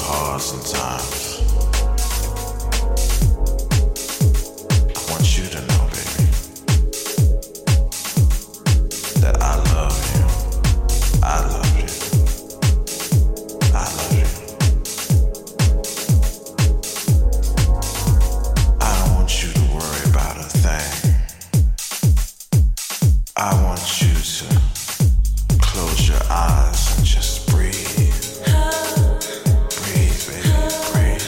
so hard sometimes. I want you to know, baby, that I love you. I love you. I love you. I don't want you to worry about a thing. I want you to close your eyes and just breathe. Breathe, baby, breathe.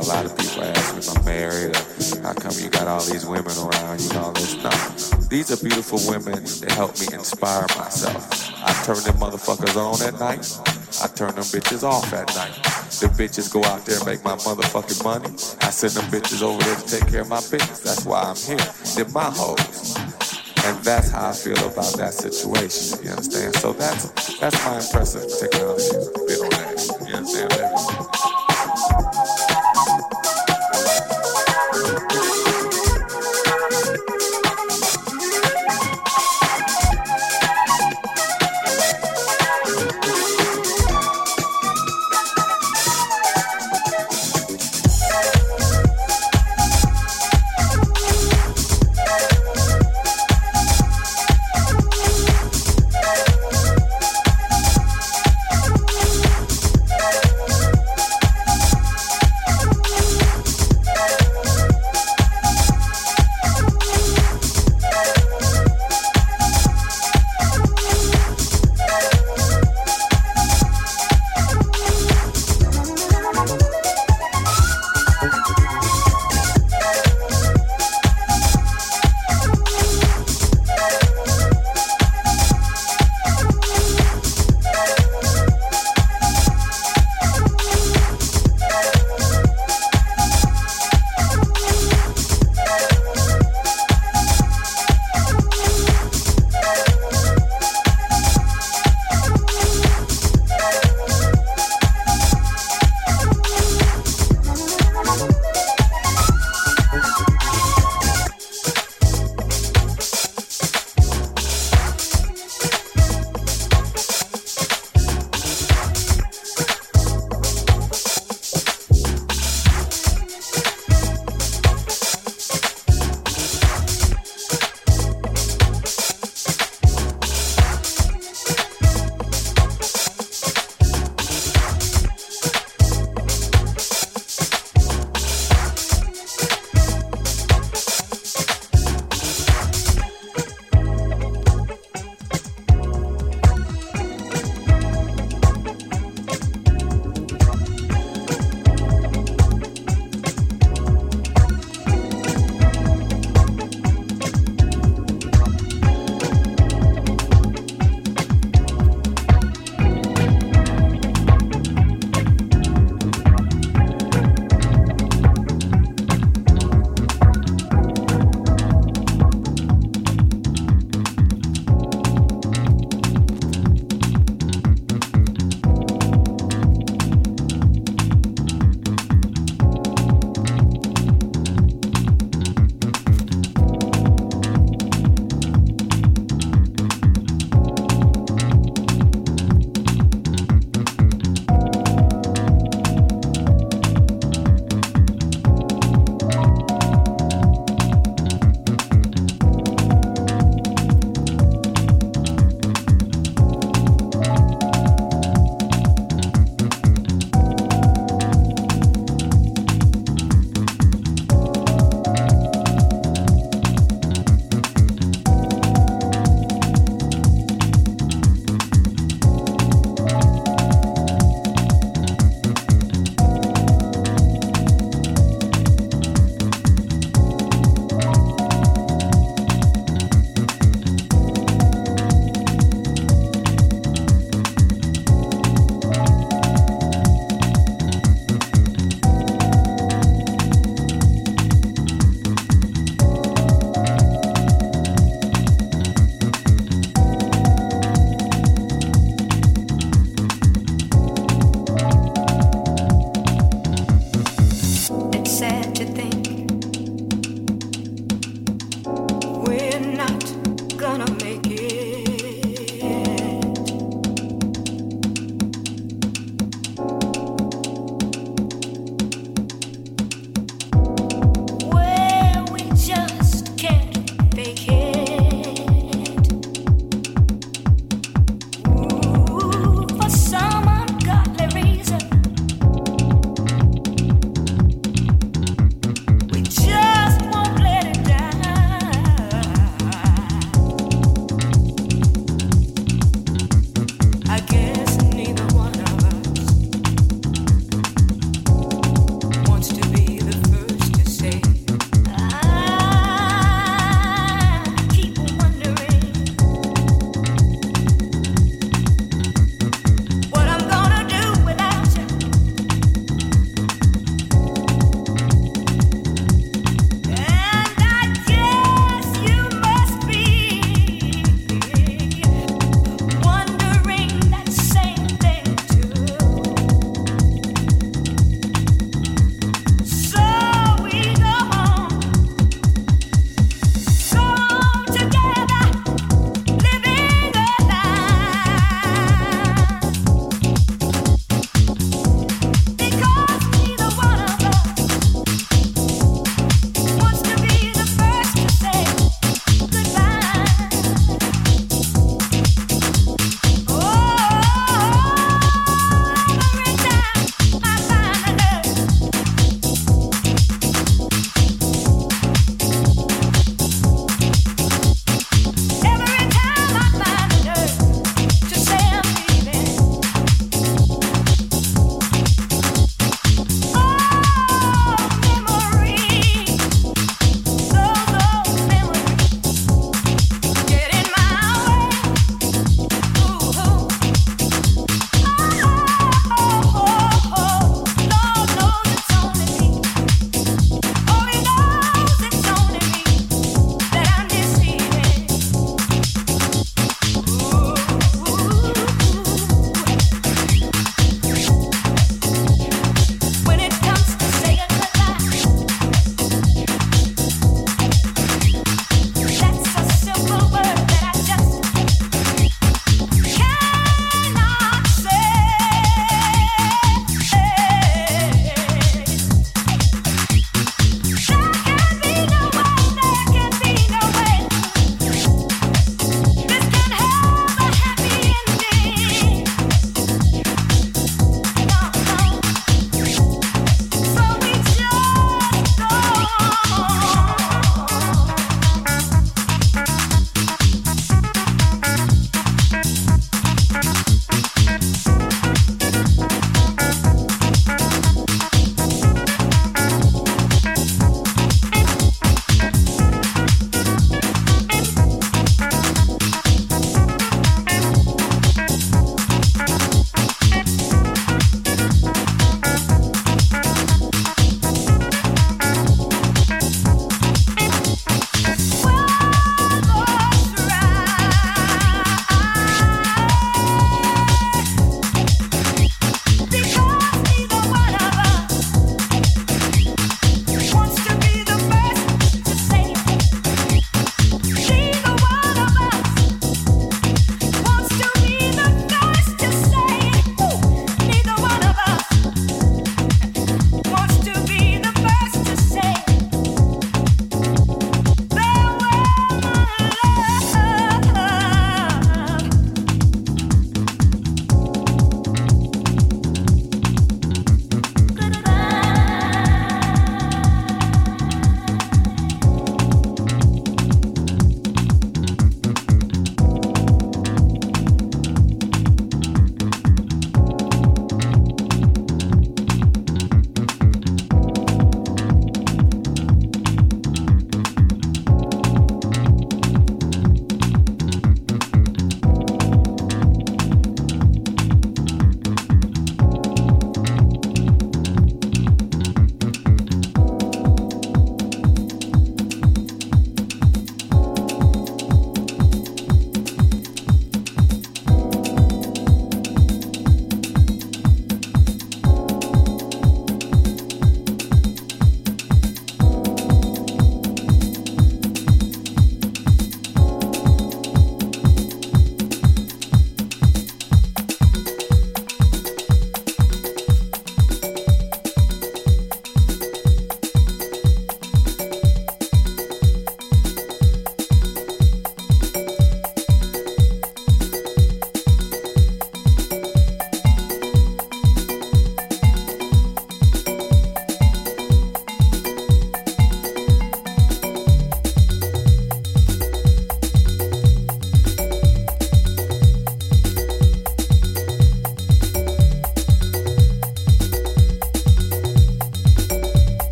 a lot of people ask me if I'm married or how come you got all these women around you and all this. No, these are beautiful women that help me inspire myself. I turn them motherfuckers on at night. I turn them bitches off at night. Them bitches go out there and make my motherfucking money. I send them bitches over there to take care of my business. That's why I'm here. They're my hoes. And that's how I feel about that situation, you understand? So that's my impressive technology bit on that, you understand that?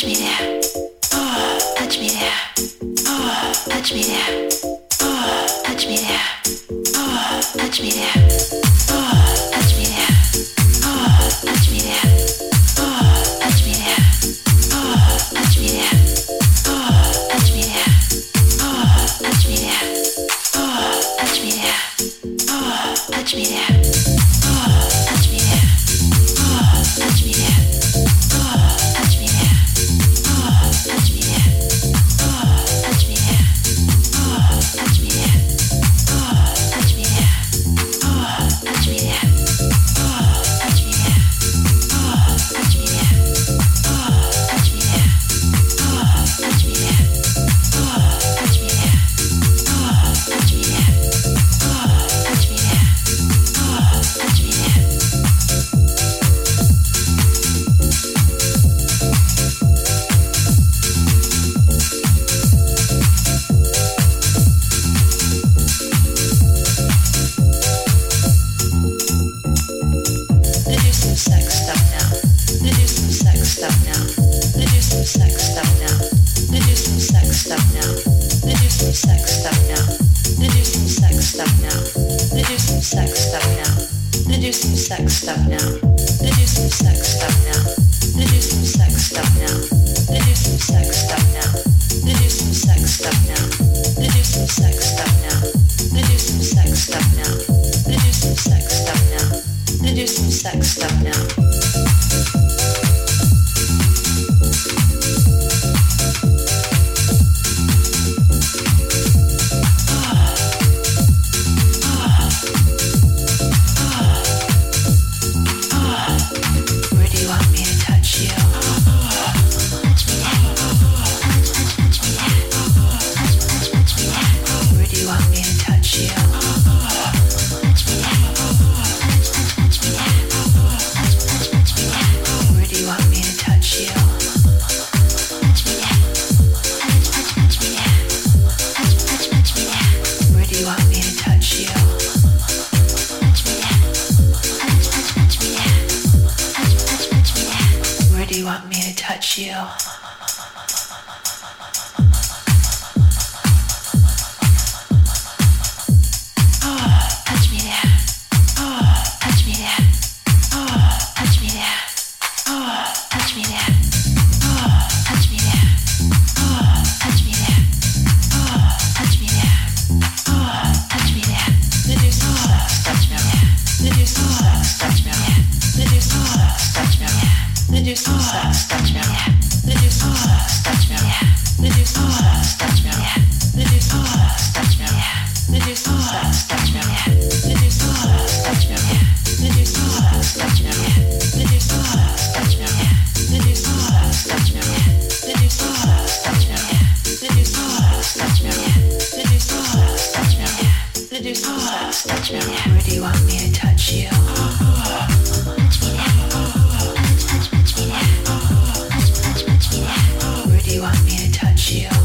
Touch me there. Oh, touch me there. Oh, touch me there. Oh, touch me there. Oh, touch me there. Oh, touch me there. Oh, touch me there. Oh, touch me there. Oh, touch me there. Oh, touch me there. Oh, touch me there. Oh, touch me there. Oh, touch me there. Touch me there. Where do you want me to touch you?